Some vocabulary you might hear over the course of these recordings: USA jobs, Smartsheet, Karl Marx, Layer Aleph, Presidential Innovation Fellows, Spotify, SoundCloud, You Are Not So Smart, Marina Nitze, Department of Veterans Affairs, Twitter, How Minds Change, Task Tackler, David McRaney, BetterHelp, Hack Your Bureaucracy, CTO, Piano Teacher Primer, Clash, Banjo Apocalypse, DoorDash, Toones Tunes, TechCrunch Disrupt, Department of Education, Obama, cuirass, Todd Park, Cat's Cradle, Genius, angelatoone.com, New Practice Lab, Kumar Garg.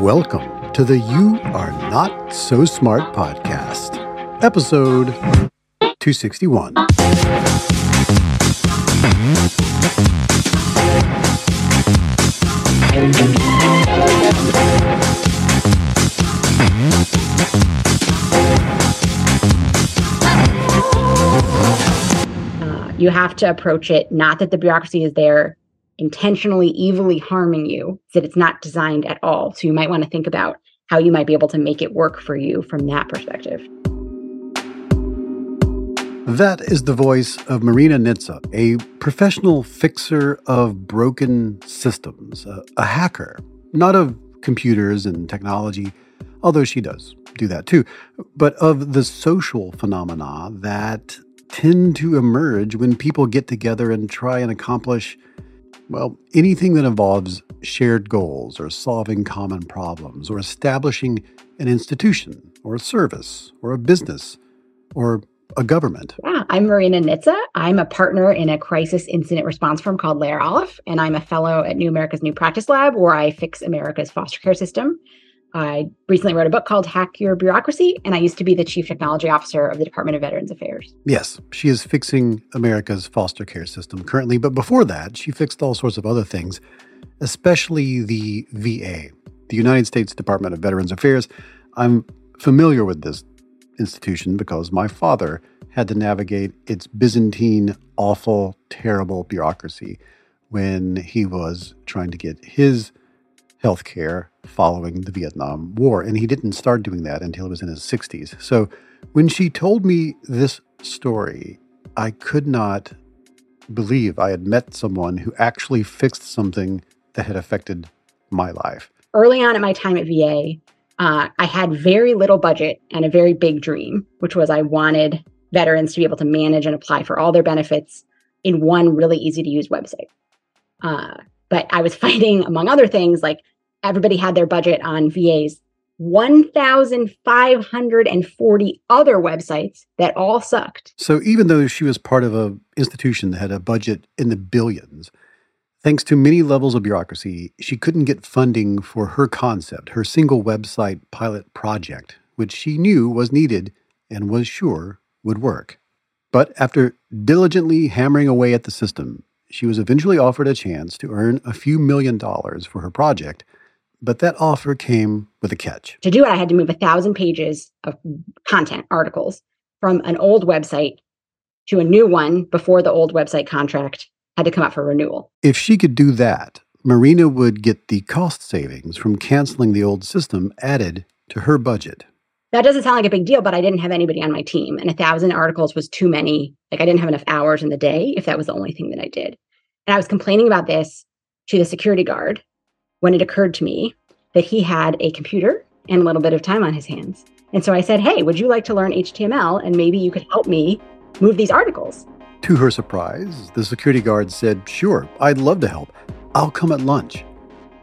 Welcome to the You Are Not So Smart podcast, episode 261. You have to approach it, not that the bureaucracy is there intentionally, evilly harming you, that it's not designed at all. So you might want to think about how you might be able to make it work for you from that perspective. That is the voice of Marina Nitze, a professional fixer of broken systems, a hacker, not of computers and technology, although she does do that too, but of the social phenomena that tend to emerge when people get together and try and accomplish, well, anything that involves shared goals or solving common problems or establishing an institution or a service or a business or a government. Yeah, I'm Marina Nitze. I'm a partner in a crisis incident response firm called Layer Aleph, and I'm a fellow at New America's New Practice Lab, where I fix America's foster care system. I recently wrote a book called Hack Your Bureaucracy, and I used to be the Chief Technology Officer of the Department of Veterans Affairs. Yes, she is fixing America's foster care system currently, but before that, she fixed all sorts of other things, especially the VA, the United States Department of Veterans Affairs. I'm familiar with this institution because my father had to navigate its Byzantine, awful, terrible bureaucracy when he was trying to get his healthcare following the Vietnam War. And he didn't start doing that until he was in his 60s. So when she told me this story, I could not believe I had met someone who actually fixed something that had affected my life. Early on in my time at VA, I had very little budget and a very big dream, which was I wanted veterans to be able to manage and apply for all their benefits in one really easy-to-use website. But I was fighting, among other things, like everybody had their budget on VA's 1,540 other websites that all sucked. So even though she was part of an institution that had a budget in the billions, thanks to many levels of bureaucracy, she couldn't get funding for her concept, her single website pilot project, which she knew was needed and was sure would work. But after diligently hammering away at the system, she was eventually offered a chance to earn a few $1,000,000 for her project, but that offer came with a catch. To do it, I had to move 1,000 pages of content articles from an old website to a new one before the old website contract had to come up for renewal. If she could do that, Marina would get the cost savings from canceling the old system added to her budget. That doesn't sound like a big deal, but I didn't have anybody on my team, and 1,000 articles was too many. Like, I didn't have enough hours in the day if that was the only thing that I did. And I was complaining about this to the security guard when it occurred to me that he had a computer and a little bit of time on his hands. And so I said, hey, would you like to learn HTML? And maybe you could help me move these articles. To her surprise, the security guard said, sure, I'd love to help. I'll come at lunch.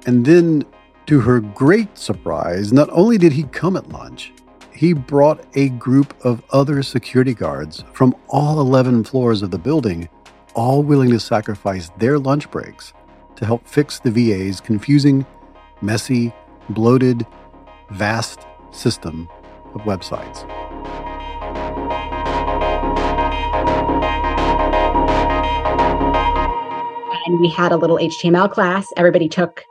And then, to her great surprise, not only did he come at lunch, he brought a group of other security guards from all 11 floors of the building, all willing to sacrifice their lunch breaks to help fix the VA's confusing, messy, bloated, vast system of websites. And we had a little HTML class. Everybody took,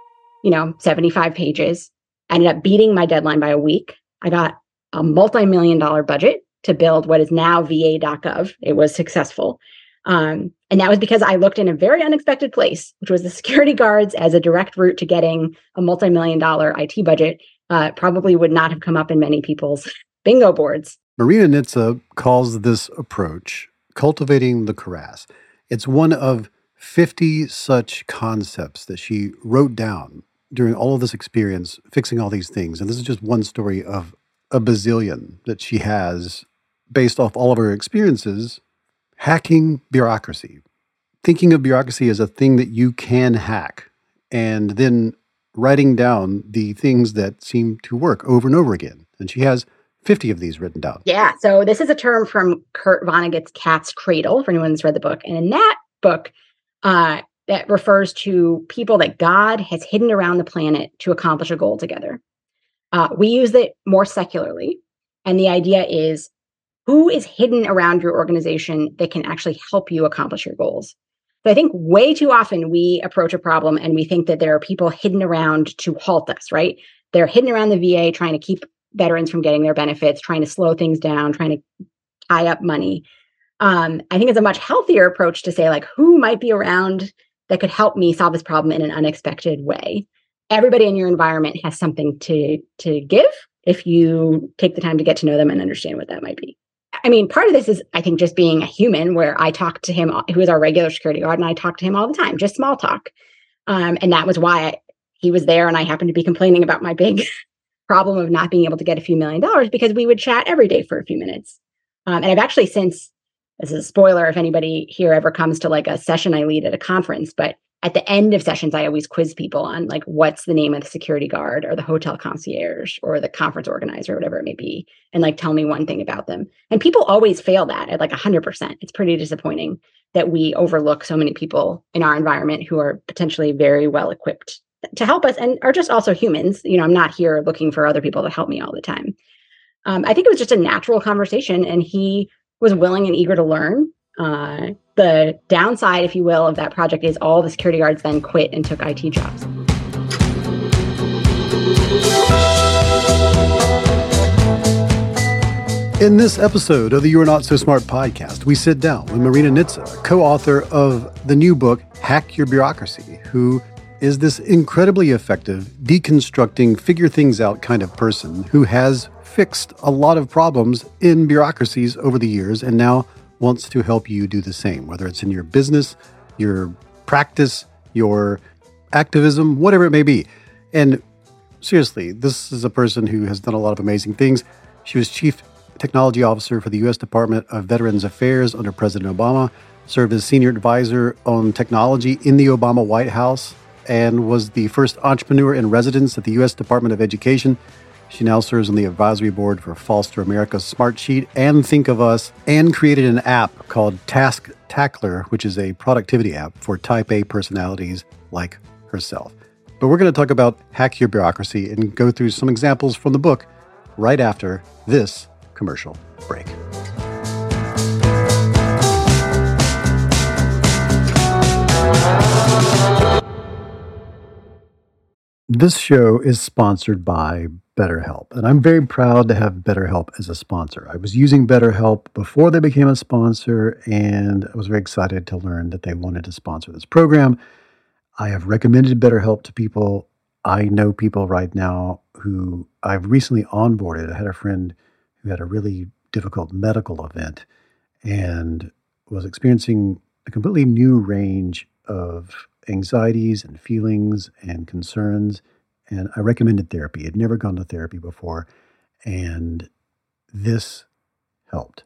75 pages. I ended up beating my deadline by a week. I got a multi-million dollar budget to build what is now VA.gov. It was successful. And that was because I looked in a very unexpected place, which was the security guards as a direct route to getting a multi-million-dollar IT budget. Probably would not have come up in many people's bingo boards. Marina Nitze calls this approach cultivating the cuirass. It's one of 50 such concepts that she wrote down during all of this experience, fixing all these things. And this is just one story of a bazillion that she has based off all of her experiences, hacking bureaucracy. Thinking of bureaucracy as a thing that you can hack, and then writing down the things that seem to work over and over again. And she has 50 of these written down. Yeah, so this is a term from Kurt Vonnegut's Cat's Cradle, if anyone's read the book. And in that book, that refers to people that God has hidden around the planet to accomplish a goal together. We use it more secularly. And the idea is, who is hidden around your organization that can actually help you accomplish your goals? So I think way too often we approach a problem and we think that there are people hidden around to halt us, right? They're hidden around the VA trying to keep veterans from getting their benefits, trying to slow things down, trying to tie up money. I think it's a much healthier approach to say, like, who might be around that could help me solve this problem in an unexpected way? Everybody in your environment has something to give if you take the time to get to know them and understand what that might be. I mean, part of this is, I think, just being a human, where I talk to him, who is our regular security guard, and I talk to him all the time, just small talk. And that was why he was there, and I happened to be complaining about my big problem of not being able to get a few $1 million, because we would chat every day for a few minutes. And I've actually since, this is a spoiler if anybody here ever comes to like a session I lead at a conference, but at the end of sessions, I always quiz people on like, what's the name of the security guard or the hotel concierge or the conference organizer or whatever it may be, and like, tell me one thing about them. And people always fail that at like 100%. It's pretty disappointing that we overlook so many people in our environment who are potentially very well equipped to help us and are just also humans. You know, I'm not here looking for other people to help me all the time. I think it was just a natural conversation, and he was willing and eager to learn. The downside, if you will, of that project is all the security guards then quit and took IT jobs. In this episode of the You Are Not So Smart podcast, we sit down with Marina Nitze, co-author of the new book, Hack Your Bureaucracy, who is this incredibly effective, deconstructing, figure things out kind of person who has fixed a lot of problems in bureaucracies over the years and now wants to help you do the same, whether it's in your business, your practice, your activism, whatever it may be. And seriously, this is a person who has done a lot of amazing things. She was Chief Technology Officer for the U.S. Department of Veterans Affairs under President Obama, served as Senior Advisor on Technology in the Obama White House, and was the first entrepreneur in residence at the U.S. Department of Education. She now serves on the advisory board for Foster America's Smartsheet and Think of Us, and created an app called Task Tackler, which is a productivity app for type A personalities like herself. But we're going to talk about Hack Your Bureaucracy and go through some examples from the book right after this commercial break. This show is sponsored by BetterHelp, and I'm very proud to have BetterHelp as a sponsor. I was using BetterHelp before they became a sponsor, and I was very excited to learn that they wanted to sponsor this program. I have recommended BetterHelp to people. I know people right now who I've recently onboarded. I had a friend who had a really difficult medical event and was experiencing a completely new range of anxieties and feelings and concerns. And I recommended therapy. I'd never gone to therapy before. And this helped.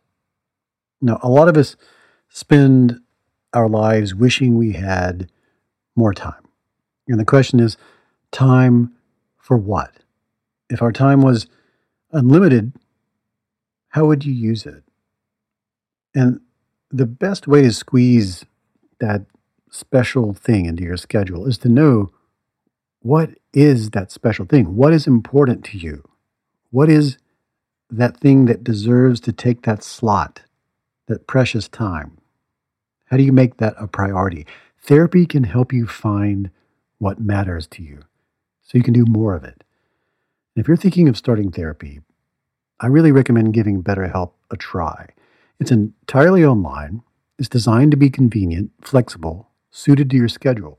Now, a lot of us spend our lives wishing we had more time. And the question is, time for what? If our time was unlimited, how would you use it? And the best way to squeeze that special thing into your schedule is to know, what is that special thing? What is important to you? What is that thing that deserves to take that slot, that precious time? How do you make that a priority? Therapy can help you find what matters to you so you can do more of it. And if you're thinking of starting therapy, I really recommend giving BetterHelp a try. It's entirely online. It's designed to be convenient, flexible, suited to your schedule.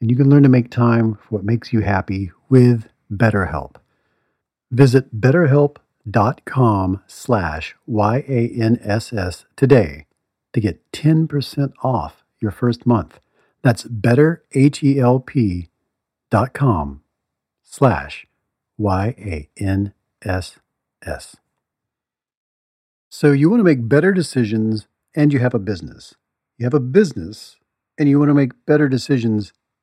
And you can learn to make time for what makes you happy with BetterHelp. Visit betterhelp.com/YANSS today to get 10% off your first month. That's betterhelp.com/YANSS. So you want to make better decisions and you have a business. You have a business and you want to make better decisions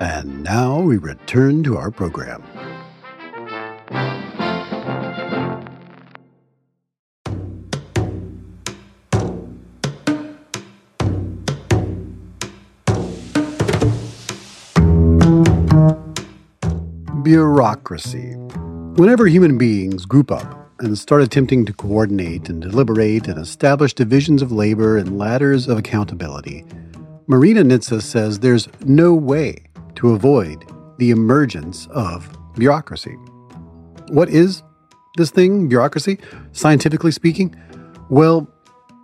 And now we return to our program. Bureaucracy. Whenever human beings group up and start attempting to coordinate and deliberate and establish divisions of labor and ladders of accountability, Marina Nitze says there's no way to avoid the emergence of bureaucracy. What is this thing, bureaucracy, scientifically speaking? Well,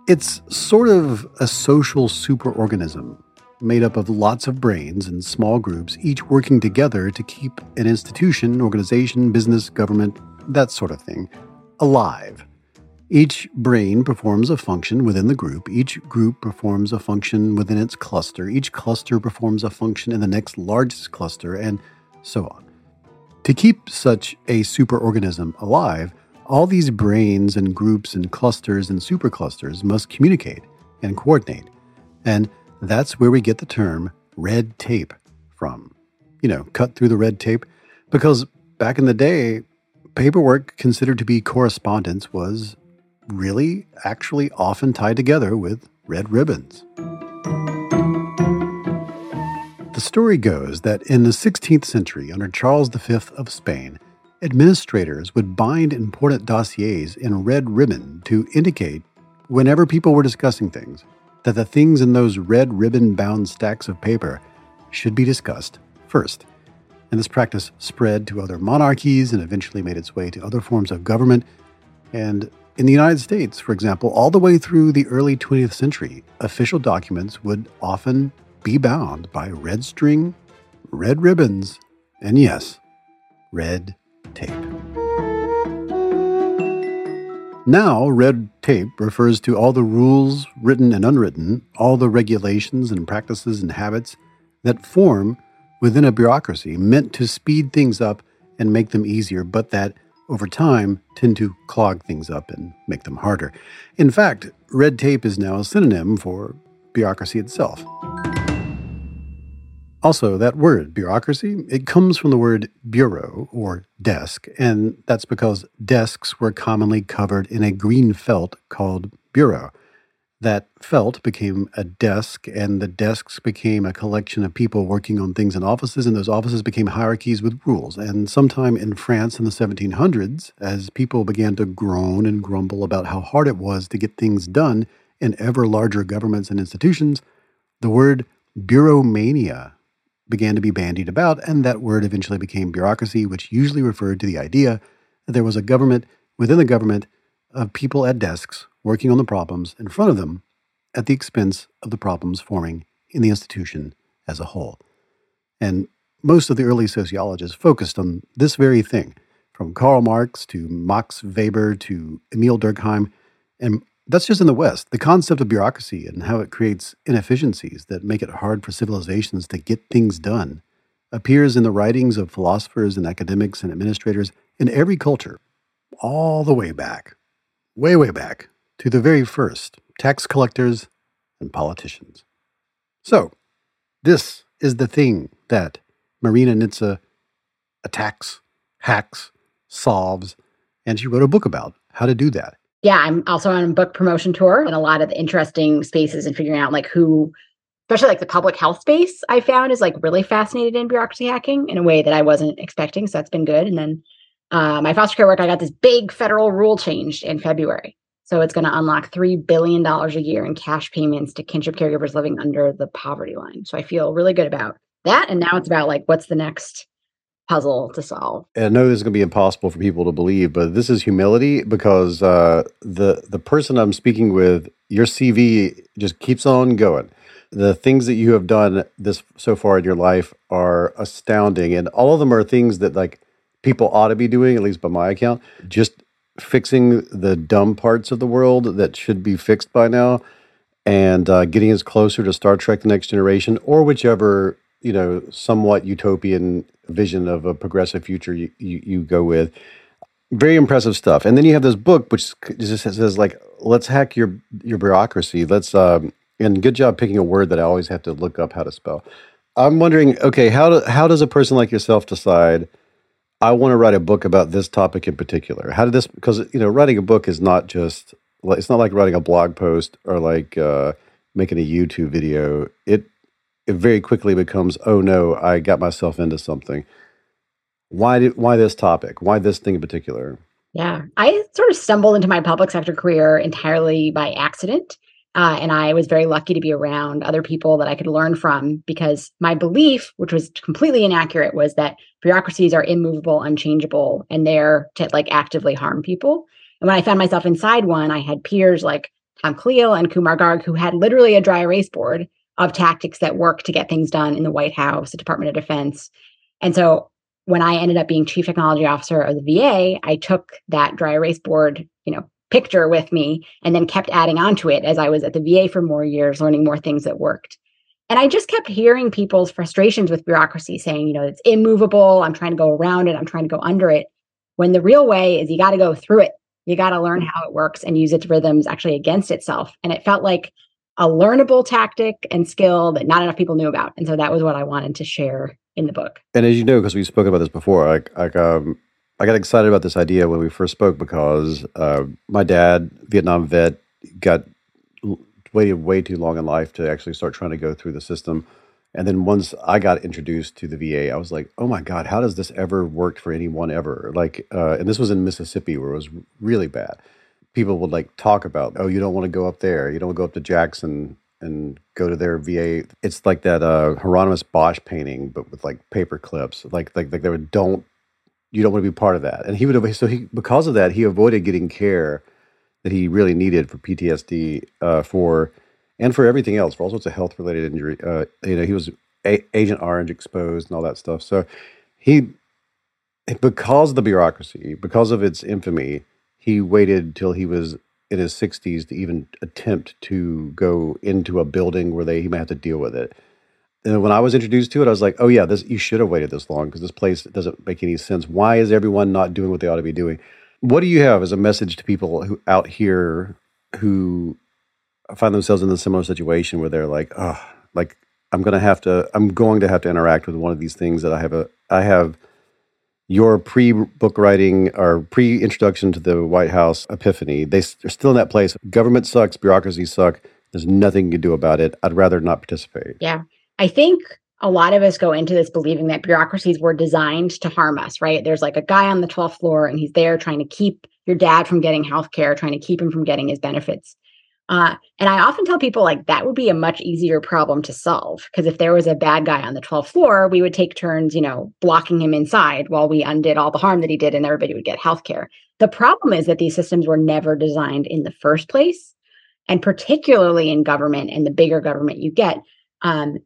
it's sort of a social superorganism made up of lots of brains and small groups, each working together to keep an institution, organization, business, government, that sort of thing, alive. Each brain performs a function within the group. Each group performs a function within its cluster. Each cluster performs a function in the next largest cluster, and so on. To keep such a superorganism alive, all these brains and groups and clusters and superclusters must communicate and coordinate. And that's where we get the term red tape from. You know, cut through the red tape. Because back in the day, paperwork considered to be correspondence was really actually often tied together with red ribbons. The story goes that in the 16th century, under Charles V of Spain, administrators would bind important dossiers in red ribbon to indicate, whenever people were discussing things, that the things in those red ribbon-bound stacks of paper should be discussed first. And this practice spread to other monarchies and eventually made its way to other forms of government. And in the United States, for example, all the way through the early 20th century, official documents would often be bound by red string, red ribbons, and yes, red tape. Now, red tape refers to all the rules, written and unwritten, all the regulations and practices and habits that form within a bureaucracy meant to speed things up and make them easier, but that, over time, tend to clog things up and make them harder. In fact, red tape is now a synonym for bureaucracy itself. Also, that word, bureaucracy, it comes from the word bureau, or desk, and that's because desks were commonly covered in a green felt called bureau. That felt became a desk, and the desks became a collection of people working on things in offices, and those offices became hierarchies with rules. And sometime in France in the 1700s, as people began to groan and grumble about how hard it was to get things done in ever larger governments and institutions, the word bureaumania began to be bandied about, and that word eventually became bureaucracy, which usually referred to the idea that there was a government within the government of people at desks working on the problems in front of them at the expense of the problems forming in the institution as a whole. And most of the early sociologists focused on this very thing, from Karl Marx to Max Weber to Emile Durkheim, and that's just in the West. The concept of bureaucracy and how it creates inefficiencies that make it hard for civilizations to get things done appears in the writings of philosophers and academics and administrators in every culture, all the way back, way, way back to the very first tax collectors and politicians. So, this is the thing that Marina Nitze attacks, hacks, solves, and she wrote a book about how to do that. Yeah, I'm also on a book promotion tour and a lot of the interesting spaces and figuring out like who, especially like the public health space I found is like really fascinated in bureaucracy hacking in a way that I wasn't expecting. So that's been good. And then my foster care work, I got this big federal rule change in February. So it's going to unlock $3 billion a year in cash payments to kinship caregivers living under the poverty line. So I feel really good about that. And now it's about like, what's the next puzzle to solve. And I know this is going to be impossible for people to believe, but this is humility because the person I'm speaking with, your CV just keeps on going. The things that you have done this so far in your life are astounding. And all of them are things that like people ought to be doing, at least by my account, just fixing the dumb parts of the world that should be fixed by now and getting us closer to Star Trek The Next Generation or whichever, you know, somewhat utopian vision of a progressive future you go with. Very impressive stuff. And then you have this book, which just says like, let's hack your bureaucracy. And good job picking a word that I always have to look up how to spell. I'm wondering, okay, how does a person like yourself decide, I want to write a book about this topic in particular? Because, you know, writing a book is not just, it's not like writing a blog post or like making a YouTube video. It very quickly becomes, oh no, I got myself into something. Why this topic? Why this thing in particular? Yeah, I sort of stumbled into my public sector career entirely by accident. And I was very lucky to be around other people that I could learn from because my belief, which was completely inaccurate, was that bureaucracies are immovable, unchangeable, and there to like actively harm people. And when I found myself inside one, I had peers like Tom Khalil and Kumar Garg who had literally a dry erase board of tactics that work to get things done in the White House, the Department of Defense. And so when I ended up being chief technology officer of the VA, I took that dry erase board, you know, picture with me and then kept adding on to it as I was at the VA for more years, learning more things that worked. And I just kept hearing people's frustrations with bureaucracy saying, you know, it's immovable. I'm trying to go around it. I'm trying to go under it. When the real way is you got to go through it. You got to learn how it works and use its rhythms actually against itself. And it felt like a learnable tactic and skill that not enough people knew about. And so that was what I wanted to share in the book. And as you know, because we've spoken about this before, I got excited about this idea when we first spoke because my dad, Vietnam vet, waited way too long in life to actually start trying to go through the system. And then once I got introduced to the VA, I was like, oh my God, how does this ever work for anyone ever? Like, and this was in Mississippi where it was really bad. People would like talk about, oh, you don't want to go up there. You don't go up to Jackson and go to their VA. It's like that Hieronymus Bosch painting, but with like paper clips. Like they would you don't want to be part of that. And he would, because of that, he avoided getting care that he really needed for PTSD, and for everything else, for all sorts of health-related injury. He was Agent Orange exposed and all that stuff. So he, because of the bureaucracy, because of its infamy, he waited till he was in his 60s to even attempt to go into a building where he might have to deal with it. And when I was introduced to it, I was like, oh yeah, you should have waited this long because this place doesn't make any sense. Why is everyone not doing what they ought to be doing? What do you have as a message to people out here who find themselves in a similar situation where they're like, oh, like I'm going to have to interact with one of these things that I have your pre-book writing or pre-introduction to the White House epiphany. They're still in that place. Government sucks. Bureaucracy sucks. There's nothing you can do about it. I'd rather not participate. Yeah. I think a lot of us go into this believing that bureaucracies were designed to harm us, right? There's like a guy on the 12th floor and he's there trying to keep your dad from getting healthcare, trying to keep him from getting his benefits. And I often tell people like that would be a much easier problem to solve because if there was a bad guy on the 12th floor, we would take turns, you know, blocking him inside while we undid all the harm that he did and everybody would get healthcare. The problem is that these systems were never designed in the first place. And particularly in government and the bigger government you get,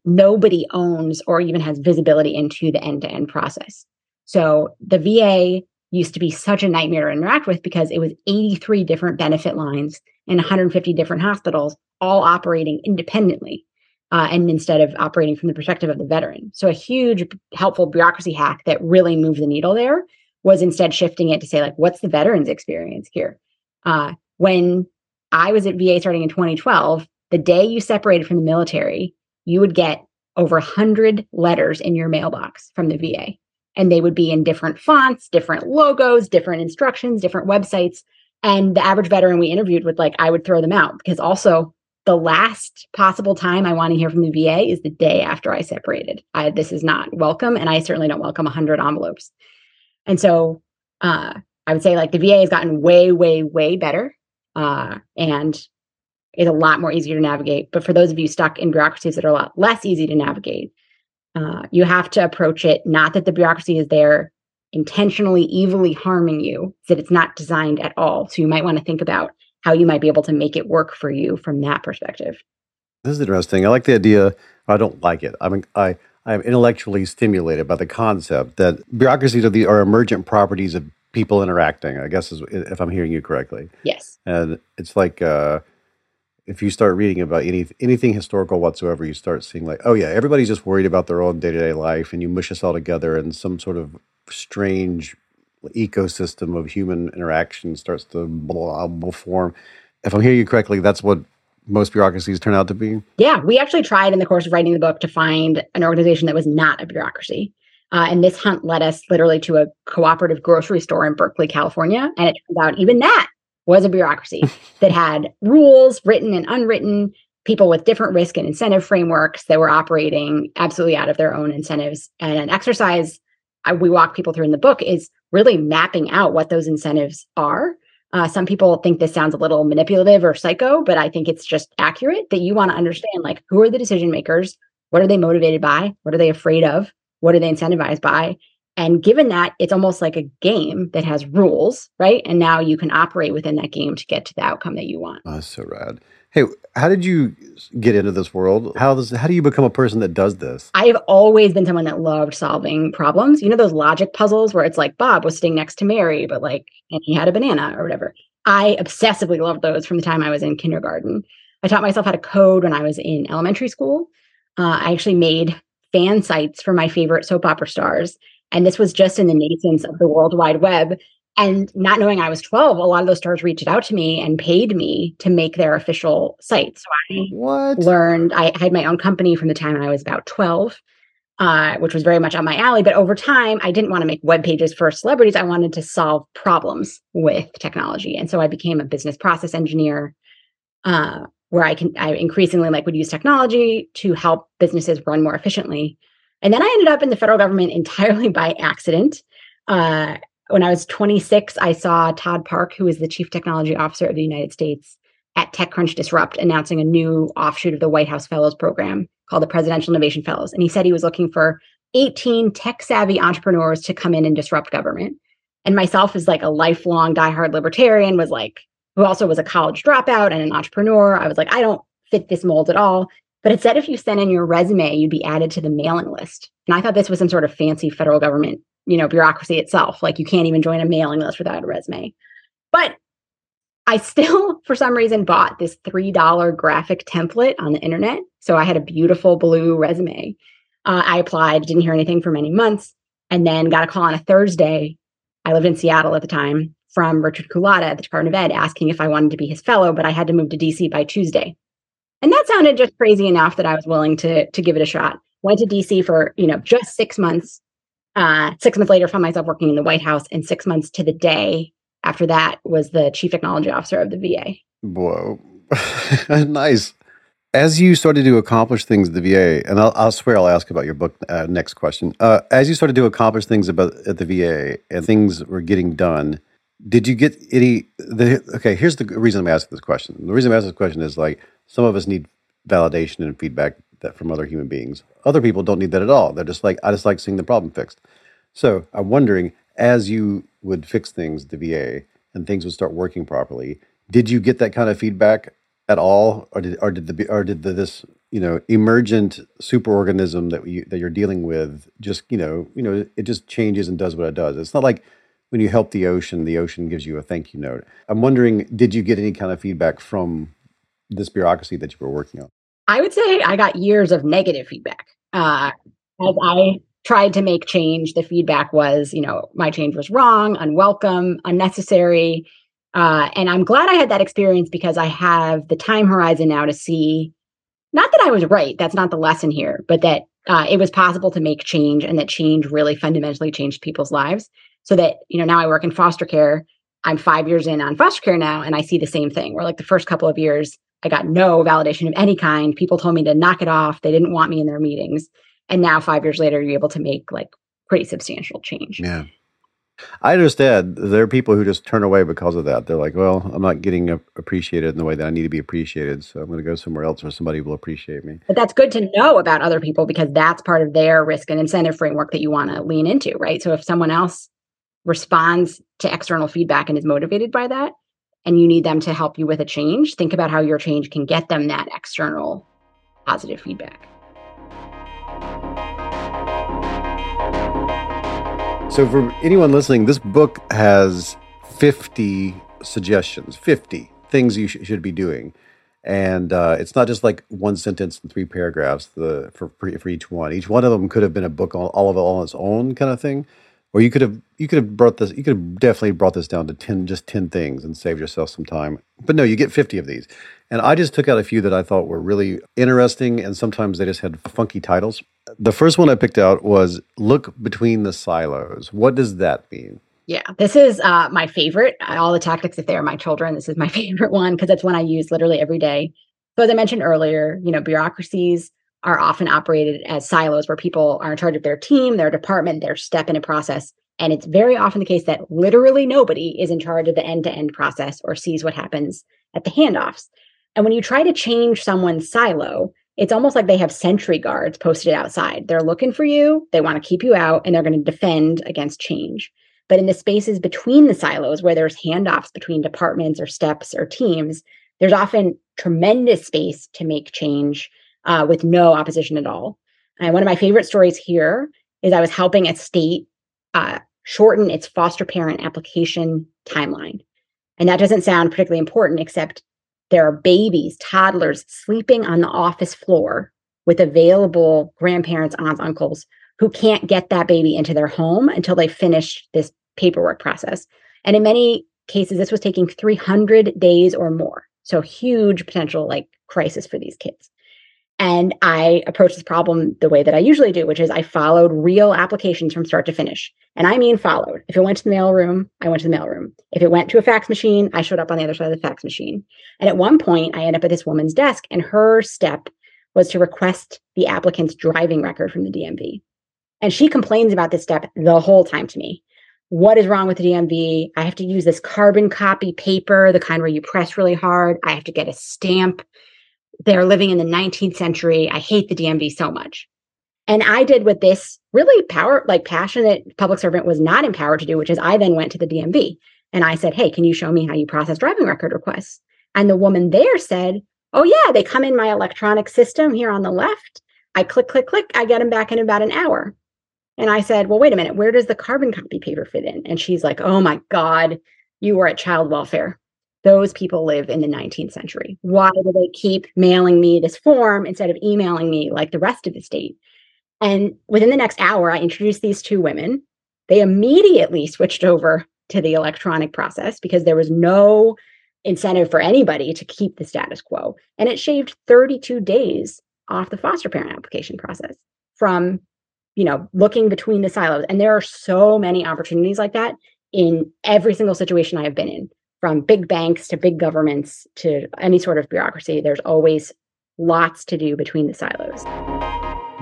nobody owns or even has visibility into the end-to-end process. So the VA used to be such a nightmare to interact with because it was 83 different benefit lines and 150 different hospitals all operating independently and instead of operating from the perspective of the veteran. So a huge helpful bureaucracy hack that really moved the needle there was instead shifting it to say, like, what's the veteran's experience here? When I was at VA starting in 2012, the day you separated from the military, you would get over 100 letters in your mailbox from the VA. And they would be in different fonts, different logos, different instructions, different websites. And the average veteran we interviewed would I would throw them out because also the last possible time I want to hear from the VA is the day after I separated. This is not welcome. And I certainly don't welcome 100 envelopes. And so I would say the VA has gotten way, way, way better. And is a lot more easier to navigate. But for those of you stuck in bureaucracies that are a lot less easy to navigate, you have to approach it, not that the bureaucracy is there intentionally, evilly harming you, it's that it's not designed at all. So you might want to think about how you might be able to make it work for you from that perspective. This is interesting. I like the idea. I don't like it. I mean, I'm intellectually stimulated by the concept that bureaucracies are emergent properties of people interacting, I guess, is, if I'm hearing you correctly. Yes. And it's like... if you start reading about anything historical whatsoever, you start seeing oh yeah, everybody's just worried about their own day-to-day life and you mush us all together and some sort of strange ecosystem of human interaction starts to form. If I'm hearing you correctly, that's what most bureaucracies turn out to be? Yeah, we actually tried in the course of writing the book to find an organization that was not a bureaucracy. And this hunt led us literally to a cooperative grocery store in Berkeley, California. And it turns out even that was a bureaucracy that had rules, written and unwritten, people with different risk and incentive frameworks that were operating absolutely out of their own incentives. And an exercise we walk people through in the book is really mapping out what those incentives are. Some people think this sounds a little manipulative or psycho, but I think it's just accurate that you want to understand, who are the decision makers? What are they motivated by? What are they afraid of? What are they incentivized by? And given that, it's almost like a game that has rules, right? And now you can operate within that game to get to the outcome that you want. Oh, that's so rad. Hey, how did you get into this world? How do you become a person that does this? I have always been someone that loved solving problems. You know, those logic puzzles where it's Bob was sitting next to Mary, but and he had a banana or whatever. I obsessively loved those from the time I was in kindergarten. I taught myself how to code when I was in elementary school. I actually made fan sites for my favorite soap opera stars. And this was just in the nascence of the World Wide Web. And not knowing I was 12, a lot of those stars reached out to me and paid me to make their official sites. So I learned, I had my own company from the time I was about 12, which was very much on my alley. But over time, I didn't want to make web pages for celebrities. I wanted to solve problems with technology. And so I became a business process engineer, where I increasingly would use technology to help businesses run more efficiently. And then I ended up in the federal government entirely by accident. When I was 26, I saw Todd Park, who is the Chief Technology Officer of the United States, at TechCrunch Disrupt, announcing a new offshoot of the White House Fellows program called the Presidential Innovation Fellows. And he said he was looking for 18 tech-savvy entrepreneurs to come in and disrupt government. And myself, as a lifelong diehard libertarian, was who also was a college dropout and an entrepreneur. I was like, I don't fit this mold at all. But it said if you sent in your resume, you'd be added to the mailing list. And I thought this was some sort of fancy federal government, bureaucracy itself. You can't even join a mailing list without a resume. But I still, for some reason, bought this $3 graphic template on the internet. So I had a beautiful blue resume. I applied, didn't hear anything for many months, and then got a call on a Thursday. I lived in Seattle at the time, from Richard Culotta at the Department of Ed, asking if I wanted to be his fellow, but I had to move to DC by Tuesday. And that sounded just crazy enough that I was willing to give it a shot. Went to DC for, just 6 months. 6 months later, found myself working in the White House. And 6 months to the day after that was the Chief Technology Officer of the VA. Whoa. Nice. As you started to accomplish things at the VA, and I'll swear I'll ask about your book next question. As you started to accomplish things at the VA and things were getting done, did you get any... Okay, here's the reason I'm asking this question. The reason I'm asking this question is some of us need validation and feedback that from other human beings. Other people don't need that at all. They're just I just like seeing the problem fixed. So I'm wondering, as you would fix things, the VA, and things would start working properly, did you get that kind of feedback at all, or did this emergent superorganism that you're dealing with just it just changes and does what it does? It's not like when you help the ocean gives you a thank you note. I'm wondering, did you get any kind of feedback from this bureaucracy that you were working on? I would say I got years of negative feedback. As I tried to make change, the feedback was, my change was wrong, unwelcome, unnecessary. And I'm glad I had that experience because I have the time horizon now to see, not that I was right, that's not the lesson here, but that it was possible to make change and that change really fundamentally changed people's lives. So that, now I work in foster care. I'm 5 years in on foster care now, and I see the same thing where the first couple of years, I got no validation of any kind. People told me to knock it off. They didn't want me in their meetings. And now 5 years later, you're able to make pretty substantial change. Yeah. I understand there are people who just turn away because of that. They're like, well, I'm not getting appreciated in the way that I need to be appreciated. So I'm going to go somewhere else where somebody will appreciate me. But that's good to know about other people because that's part of their risk and incentive framework that you want to lean into, right? So if someone else responds to external feedback and is motivated by that, and you need them to help you with a change, think about how your change can get them that external positive feedback. So for anyone listening, this book has 50 suggestions, 50 things you should be doing. And it's not just one sentence and three paragraphs for each one. Each one of them could have been a book all on its own kind of thing. Or you could have definitely brought this down to 10 things and saved yourself some time. But no, you get 50 of these. And I just took out a few that I thought were really interesting, and sometimes they just had funky titles. The first one I picked out was look between the silos. What does that mean? Yeah, this is my favorite. All the tactics, if they are my children, this is my favorite one because that's one I use literally every day. So as I mentioned earlier, bureaucracies are often operated as silos where people are in charge of their team, their department, their step in a process. And it's very often the case that literally nobody is in charge of the end-to-end process or sees what happens at the handoffs. And when you try to change someone's silo, it's almost like they have sentry guards posted outside. They're looking for you, they want to keep you out, and they're going to defend against change. But in the spaces between the silos where there's handoffs between departments or steps or teams, there's often tremendous space to make change with no opposition at all. And one of my favorite stories here is I was helping a state shorten its foster parent application timeline. And that doesn't sound particularly important, except there are babies, toddlers sleeping on the office floor with available grandparents, aunts, uncles who can't get that baby into their home until they finish this paperwork process. And in many cases, this was taking 300 days or more. So huge potential crisis for these kids. And I approached this problem the way that I usually do, which is I followed real applications from start to finish. And I mean followed. If it went to the mailroom, I went to the mailroom. If it went to a fax machine, I showed up on the other side of the fax machine. And at one point, I ended up at this woman's desk, and her step was to request the applicant's driving record from the DMV. And she complains about this step the whole time to me. What is wrong with the DMV? I have to use this carbon copy paper, the kind where you press really hard. I have to get a stamp. They're living in the 19th century. I hate the DMV so much. And I did what this really passionate public servant was not empowered to do, which is I then went to the DMV and I said, hey, can you show me how you process driving record requests? And the woman there said, oh yeah, they come in my electronic system here on the left. I click, click, click. I get them back in about an hour. And I said, well, wait a minute, where does the carbon copy paper fit in? And she's like, oh my God, you were at child welfare. Those people live in the 19th century. Why do they keep mailing me this form instead of emailing me like the rest of the state? And within the next hour, I introduced these two women. They immediately switched over to the electronic process because there was no incentive for anybody to keep the status quo. And it shaved 32 days off the foster parent application process from, looking between the silos. And there are so many opportunities like that in every single situation I have been in. From big banks to big governments to any sort of bureaucracy, there's always lots to do between the silos.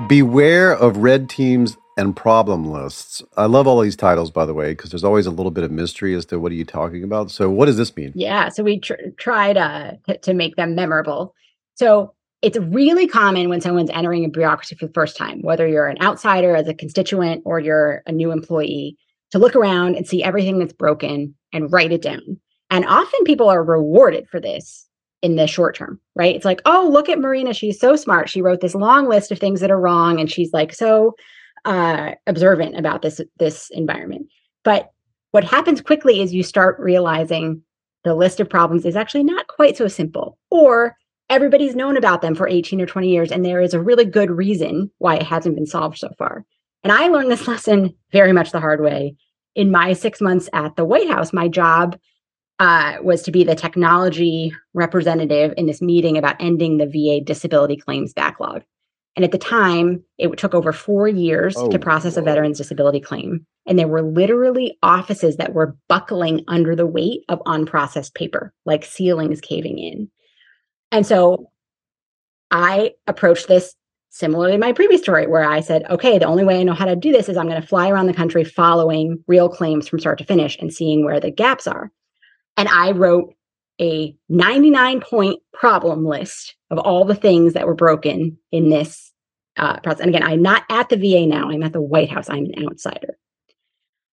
Beware of red teams and problem lists. I love all these titles, by the way, because there's always a little bit of mystery as to what are you talking about. So what does this mean? Yeah, so we tried to make them memorable. So it's really common when someone's entering a bureaucracy for the first time, whether you're an outsider as a constituent or you're a new employee, to look around and see everything that's broken and write it down. And often people are rewarded for this in the short term, right? It's like, oh, look at Marina. She's so smart. She wrote this long list of things that are wrong. And she's so observant about this environment. But what happens quickly is you start realizing the list of problems is actually not quite so simple, or everybody's known about them for 18 or 20 years. And there is a really good reason why it hasn't been solved so far. And I learned this lesson very much the hard way. In my 6 months at the White House, my job was to be the technology representative in this meeting about ending the VA disability claims backlog. And at the time, it took over 4 years to process a veteran's disability claim. And there were literally offices that were buckling under the weight of unprocessed paper, like ceilings caving in. And so I approached this similarly to my previous story, where I said, okay, the only way I know how to do this is I'm going to fly around the country following real claims from start to finish and seeing where the gaps are. And I wrote a 99-point problem list of all the things that were broken in this process. And again, I'm not at the VA now. I'm at the White House. I'm an outsider.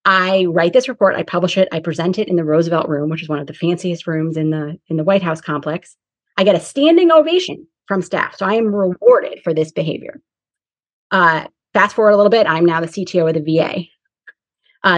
I write this report. I publish it. I present it in the Roosevelt Room, which is one of the fanciest rooms in the White House complex. I get a standing ovation from staff. So I am rewarded for this behavior. Fast forward a little bit. I'm now the CTO of the VA.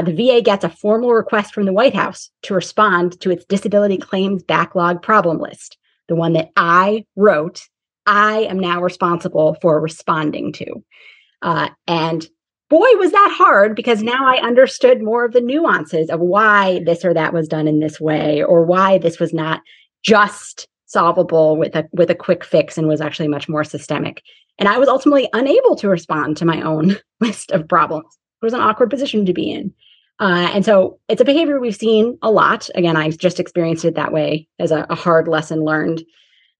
The VA gets a formal request from the White House to respond to its disability claims backlog problem list, the one that I wrote. I am now responsible for responding to. And boy, was that hard, because now I understood more of the nuances of why this or that was done in this way, or why this was not just solvable with a quick fix and was actually much more systemic. And I was ultimately unable to respond to my own list of problems. It was an awkward position to be in. And so it's a behavior we've seen a lot. Again, I've just experienced it that way as a hard lesson learned,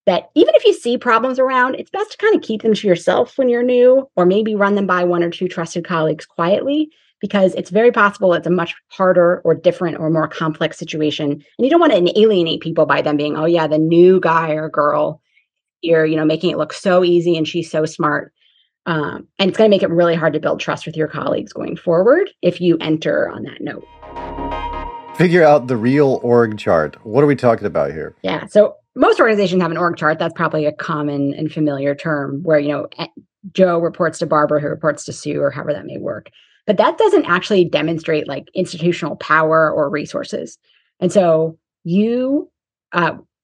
that even if you see problems around, it's best to kind of keep them to yourself when you're new, or maybe run them by one or two trusted colleagues quietly, because it's very possible it's a much harder or different or more complex situation. And you don't want to alienate people by them being, oh yeah, the new guy or girl, you're making it look so easy and she's so smart. And it's going to make it really hard to build trust with your colleagues going forward if you enter on that note. Figure out the real org chart. What are we talking about here? Yeah. So most organizations have an org chart. That's probably a common and familiar term where, Joe reports to Barbara, who reports to Sue, or however that may work. But that doesn't actually demonstrate institutional power or resources. And so you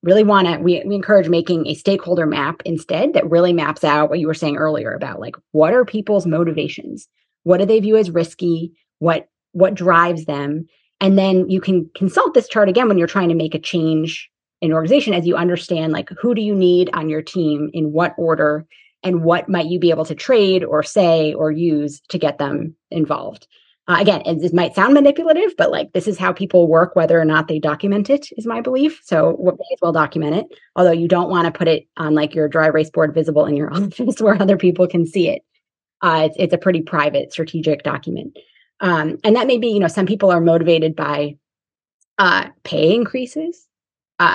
really want to, we encourage making a stakeholder map instead that really maps out what you were saying earlier about like, what are people's motivations? What do they view as risky? What drives them? And then you can consult this chart again when you're trying to make a change in an organization, as you understand, like, who do you need on your team in what order and what might you be able to trade or say or use to get them involved. Again, and this might sound manipulative, but like, this is how people work, whether or not they document it, is my belief. So we may as well document it, although you don't want to put it on like your dry erase board visible in your office where other people can see it. It's a pretty private strategic document. And that may be, you know, some people are motivated by pay increases,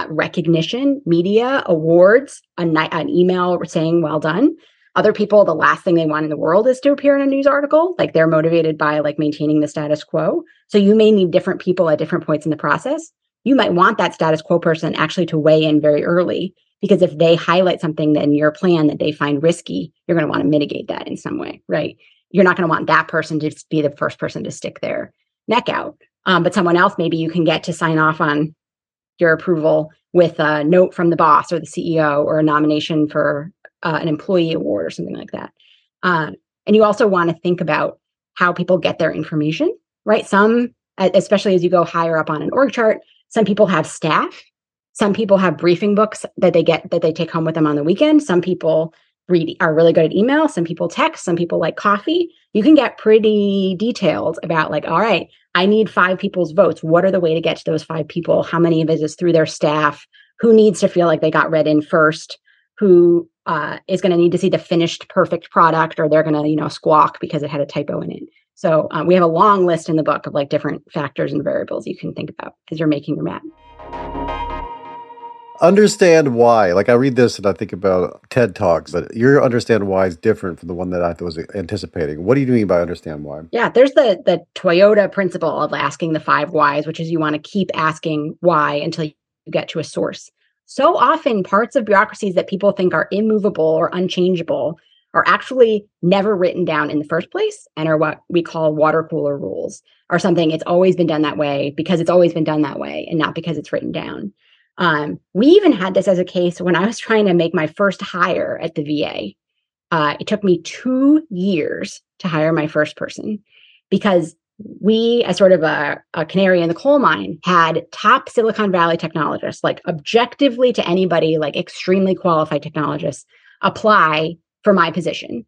recognition, media, awards, an email saying, well done. Other people, the last thing they want in the world is to appear in a news article. Like, they're motivated by like maintaining the status quo. So you may need different people at different points in the process. You might want that status quo person actually to weigh in very early, because if they highlight something in your plan that they find risky, you're going to want to mitigate that in some way, right? You're not going to want that person to be the first person to stick their neck out. But someone else, maybe you can get to sign off on your approval with a note from the boss or the CEO or a nomination for an employee award or something like that. And you also want to think about how people get their information, right? Some, especially as you go higher up on an org chart, some people have staff. Some people have briefing books that they take home with them on the weekend. Some people are really good at email. Some people text. Some people like coffee. You can get pretty detailed about like, all right, I need 5 people's votes. What are the way to get to those 5 people? How many of it is through their staff? Who needs to feel like they got read in first? Who is going to need to see the finished perfect product, or they're going to, you know, squawk because it had a typo in it. So we have a long list in the book of like different factors and variables you can think about as you're making your map. Understand why. Like, I read this and I think about TED Talks, but your understand why is different from the one that I was anticipating. What do you mean by understand why? Yeah, there's the Toyota principle of asking the 5 whys, which is you want to keep asking why until you get to a source. So often parts of bureaucracies that people think are immovable or unchangeable are actually never written down in the first place and are what we call water cooler rules, or something it's always been done that way because it's always been done that way and not because it's written down. We even had this as a case when I was trying to make my first hire at the VA. It took me 2 years to hire my first person because we, as sort of a canary in the coal mine, had top Silicon Valley technologists, like objectively to anybody, like extremely qualified technologists, apply for my position.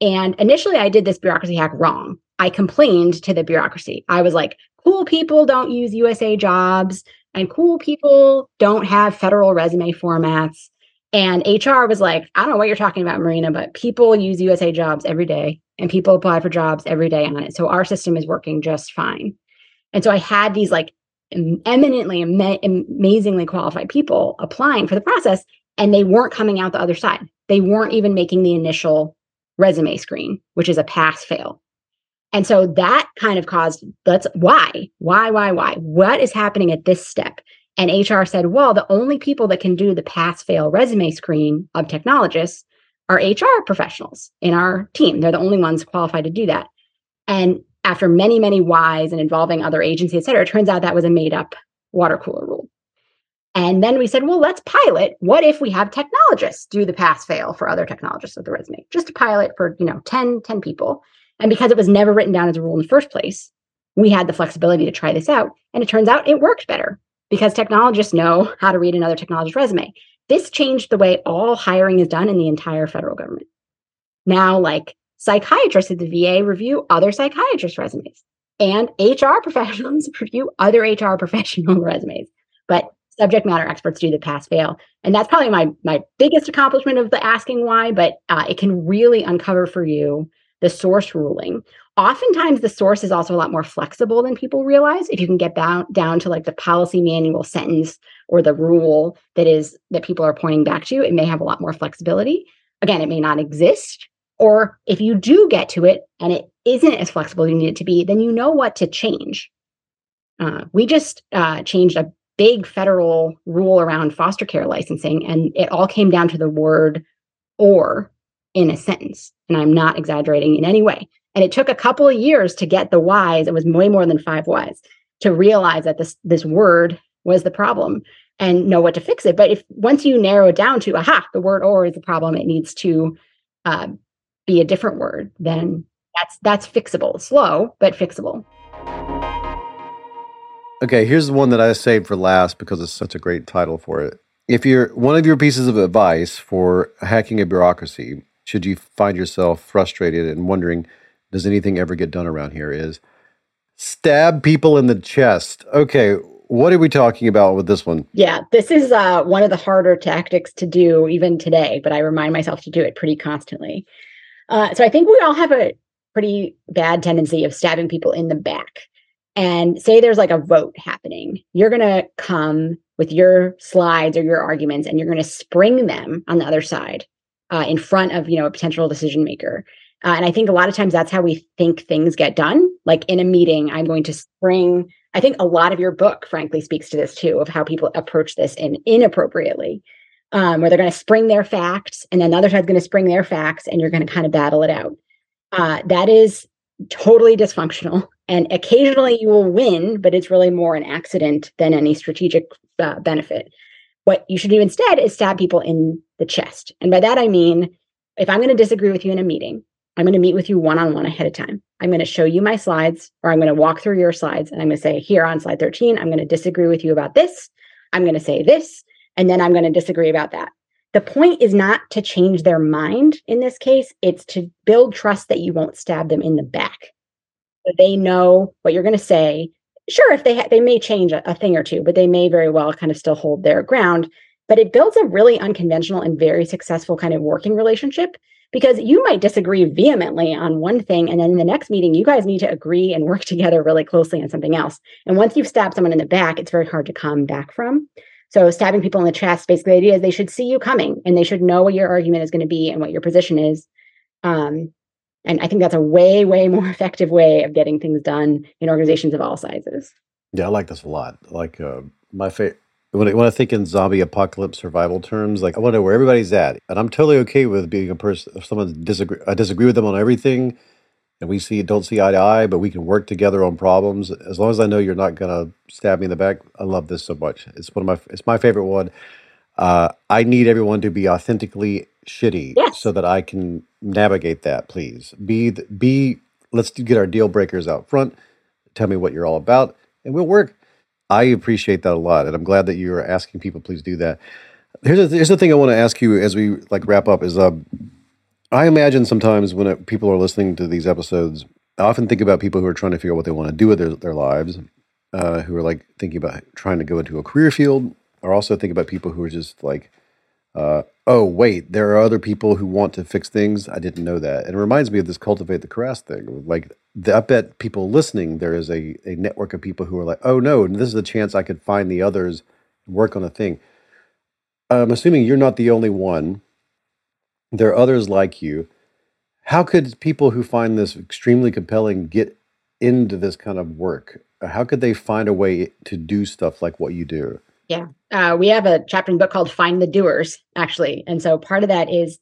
And initially I did this bureaucracy hack wrong. I complained to the bureaucracy. I was like, cool people don't use USA jobs and cool people don't have federal resume formats. And HR was like, I don't know what you're talking about, Marina, but people use USA jobs every day and people apply for jobs every day on it. So our system is working just fine. And so I had these like eminently, amazingly qualified people applying for the process, and they weren't coming out the other side. They weren't even making the initial resume screen, which is a pass-fail. And so that kind of caused, that's why? What is happening at this step? And HR said, well, the only people that can do the pass-fail resume screen of technologists are HR professionals in our team. They're the only ones qualified to do that. And after many, many whys and involving other agencies, et cetera, it turns out that was a made-up water cooler rule. And then we said, well, let's pilot. What if we have technologists do the pass-fail for other technologists with the resume? Just a pilot for, you know, 10 people. And because it was never written down as a rule in the first place, we had the flexibility to try this out. And it turns out it worked better, because technologists know how to read another technologist's resume. This changed the way all hiring is done in the entire federal government. Now, like, psychiatrists at the VA review other psychiatrists' resumes, and HR professionals review other HR professional resumes, but subject matter experts do the pass-fail. And that's probably my biggest accomplishment of the asking why, but it can really uncover for you the source ruling. Oftentimes the source is also a lot more flexible than people realize. If you can get down to like the policy manual sentence or the rule that people are pointing back to, it may have a lot more flexibility. Again, it may not exist. Or if you do get to it and it isn't as flexible as you need it to be, then you know what to change. We just changed a big federal rule around foster care licensing, and it all came down to the word "or" in a sentence. And I'm not exaggerating in any way. And it took a couple of years to get the whys. It was way more than 5 whys to realize that this word was the problem and know what to fix it. But if once you narrow it down to, aha, the word or is the problem, it needs to be a different word, then that's fixable. Slow, but fixable. Okay, here's the one that I saved for last because it's such a great title for it. If you're one of your pieces of advice for hacking a bureaucracy, should you find yourself frustrated and wondering, does anything ever get done around here, is stab people in the chest. Okay, what are we talking about with this one? Yeah, this is one of the harder tactics to do even today, but I remind myself to do it pretty constantly. So I think we all have a pretty bad tendency of stabbing people in the back. And say there's like a vote happening, you're going to come with your slides or your arguments, and you're going to spring them on the other side in front of, a potential decision maker. And I think a lot of times that's how we think things get done. Like in a meeting, I'm going to spring, I think a lot of your book, frankly, speaks to this too, of how people approach this inappropriately, where they're going to spring their facts, and then the other side's going to spring their facts, and you're going to kind of battle it out. That is totally dysfunctional. And occasionally you will win, but it's really more an accident than any strategic benefit. What you should do instead is stab people in the chest. And by that, I mean, if I'm going to disagree with you in a meeting, I'm going to meet with you one-on-one ahead of time. I'm going to show you my slides, or I'm going to walk through your slides. And I'm going to say, here on slide 13, I'm going to disagree with you about this. I'm going to say this, and then I'm going to disagree about that. The point is not to change their mind in this case. It's to build trust that you won't stab them in the back. So they know what you're going to say. Sure, if they may change a thing or two, but they may very well kind of still hold their ground. But it builds a really unconventional and very successful kind of working relationship, because you might disagree vehemently on one thing, and then in the next meeting, you guys need to agree and work together really closely on something else. And once you've stabbed someone in the back, it's very hard to come back from. So stabbing people in the chest, basically the idea is they should see you coming, and they should know what your argument is going to be and what your position is. And I think that's a way, way more effective way of getting things done in organizations of all sizes. Yeah, I like this a lot. Like my favorite, when I think in zombie apocalypse survival terms, like I want to know where everybody's at. And I'm totally okay with being a person, if someone I disagree with them on everything, and we don't see eye to eye, but we can work together on problems. As long as I know you're not going to stab me in the back, I love this so much. It's my favorite one. I need everyone to be authentically shitty, yes, so that I can navigate that, please. Let's get our deal breakers out front. Tell me what you're all about, and we'll work. I appreciate that a lot, and I'm glad that you're asking people, please do that. Here's the thing I want to ask you as we wrap up is... I imagine sometimes when people are listening to these episodes, I often think about people who are trying to figure out what they want to do with their lives, who are thinking about trying to go into a career field, or also think about people who are just oh, wait, there are other people who want to fix things. I didn't know that. And it reminds me of this cultivate the crass thing. I bet people listening, there is a network of people who are like, oh, no, this is a chance I could find the others and work on a thing. I'm assuming you're not the only one. There are others like you. How could people who find this extremely compelling get into this kind of work? How could they find a way to do stuff like what you do? Yeah. We have a chapter in the book called Find the Doers, actually. And so part of that is,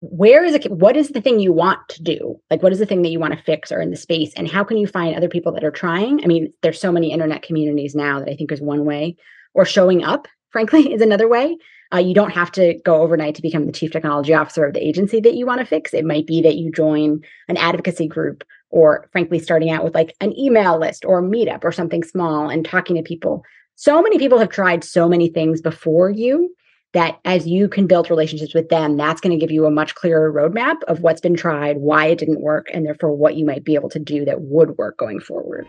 what is the thing you want to do? What is the thing that you want to fix or in the space? And how can you find other people that are trying? I mean, there's so many internet communities now that I think is one way, or showing up, frankly, is another way. You don't have to go overnight to become the chief technology officer of the agency that you want to fix. It might be that you join an advocacy group, or frankly, starting out with an email list or a meetup or something small and talking to people. So many people have tried so many things before you that as you can build relationships with them, that's going to give you a much clearer roadmap of what's been tried, why it didn't work, and therefore what you might be able to do that would work going forward.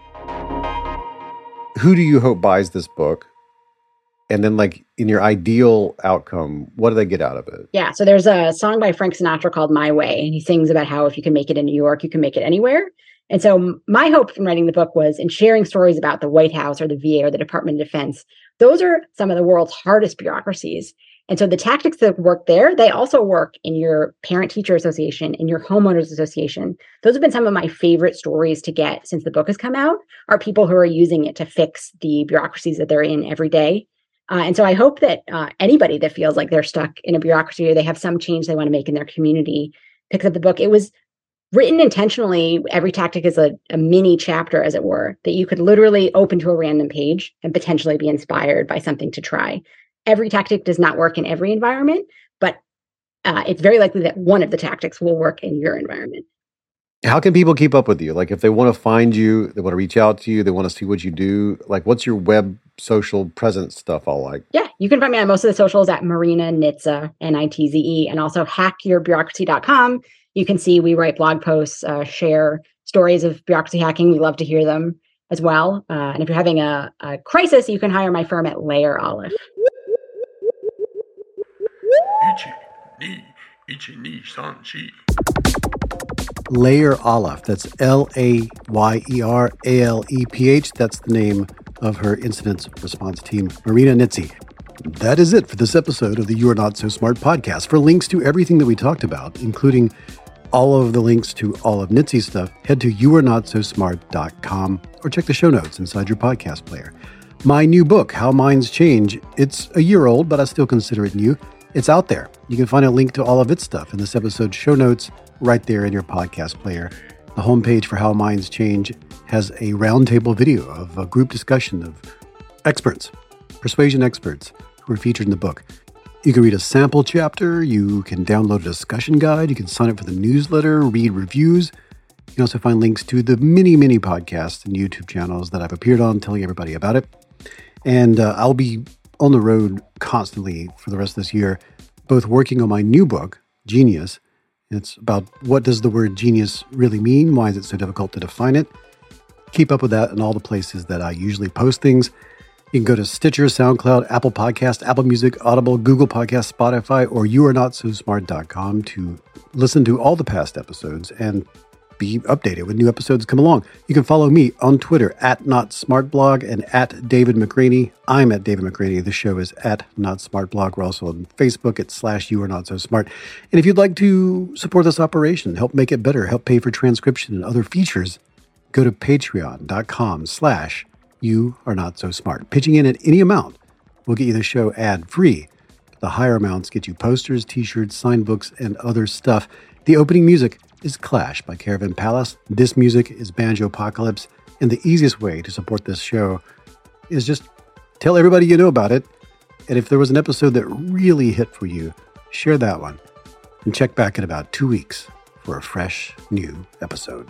Who do you hope buys this book? And then in your ideal outcome, what do they get out of it? Yeah. So there's a song by Frank Sinatra called My Way. And he sings about how if you can make it in New York, you can make it anywhere. And so my hope from writing the book was in sharing stories about the White House or the VA or the Department of Defense. Those are some of the world's hardest bureaucracies. And so the tactics that work there, they also work in your parent-teacher association, in your homeowners association. Those have been some of my favorite stories to get since the book has come out, are people who are using it to fix the bureaucracies that they're in every day. And so I hope that anybody that feels like they're stuck in a bureaucracy or they have some change they want to make in their community picks up the book. It was written intentionally, every tactic is a mini chapter, as it were, that you could literally open to a random page and potentially be inspired by something to try. Every tactic does not work in every environment, but it's very likely that one of the tactics will work in your environment. How can people keep up with you? Like if they want to find you, they want to reach out to you, they want to see what you do, like what's your web social presence stuff all like? Yeah, you can find me on most of the socials at Marina Nitze, N-I-T-Z-E, and also hackyourbureaucracy.com. You can see we write blog posts, share stories of bureaucracy hacking. We love to hear them as well. And if you're having a crisis, you can hire my firm at Layer Aleph. Layer Aleph. That's L-A-Y-E-R-A-L-E-P-H. That's the name of her incident response team, Marina Nitze. That is it for this episode of the You Are Not So Smart podcast. For links to everything that we talked about, including all of the links to all of Nitze's stuff, head to youarenotsosmart.com or check the show notes inside your podcast player. My new book, How Minds Change, it's a year old, but I still consider it new. It's out there. You can find a link to all of its stuff in this episode's show notes right there in your podcast player. The homepage for How Minds Change has a roundtable video of a group discussion of experts, persuasion experts, who are featured in the book. You can read a sample chapter, you can download a discussion guide, you can sign up for the newsletter, read reviews. You can also find links to the many, many podcasts and YouTube channels that I've appeared on telling everybody about it. And I'll be on the road constantly for the rest of this year, both working on my new book, Genius. It's about what does the word genius really mean? Why is it so difficult to define it? Keep up with that in all the places that I usually post things. You can go to Stitcher, SoundCloud, Apple Podcasts, Apple Music, Audible, Google Podcasts, Spotify, or youarenotsosmart.com to listen to all the past episodes and be updated when new episodes come along. You can follow me on Twitter at NotSmartBlog and at David McRaney. I'm at David McRaney. The show is at NotSmartBlog. We're also on Facebook at / You Are Not So Smart. And if you'd like to support this operation, help make it better, help pay for transcription and other features, go to patreon.com / You Are Not So Smart. Pitching in at any amount will get you the show ad-free. The higher amounts get you posters, t-shirts, signed books, and other stuff. The opening music is Clash by Caravan Palace. This music is Banjo Apocalypse. And the easiest way to support this show is just tell everybody you know about it. And if there was an episode that really hit for you, share that one. And check back in about 2 weeks for a fresh new episode.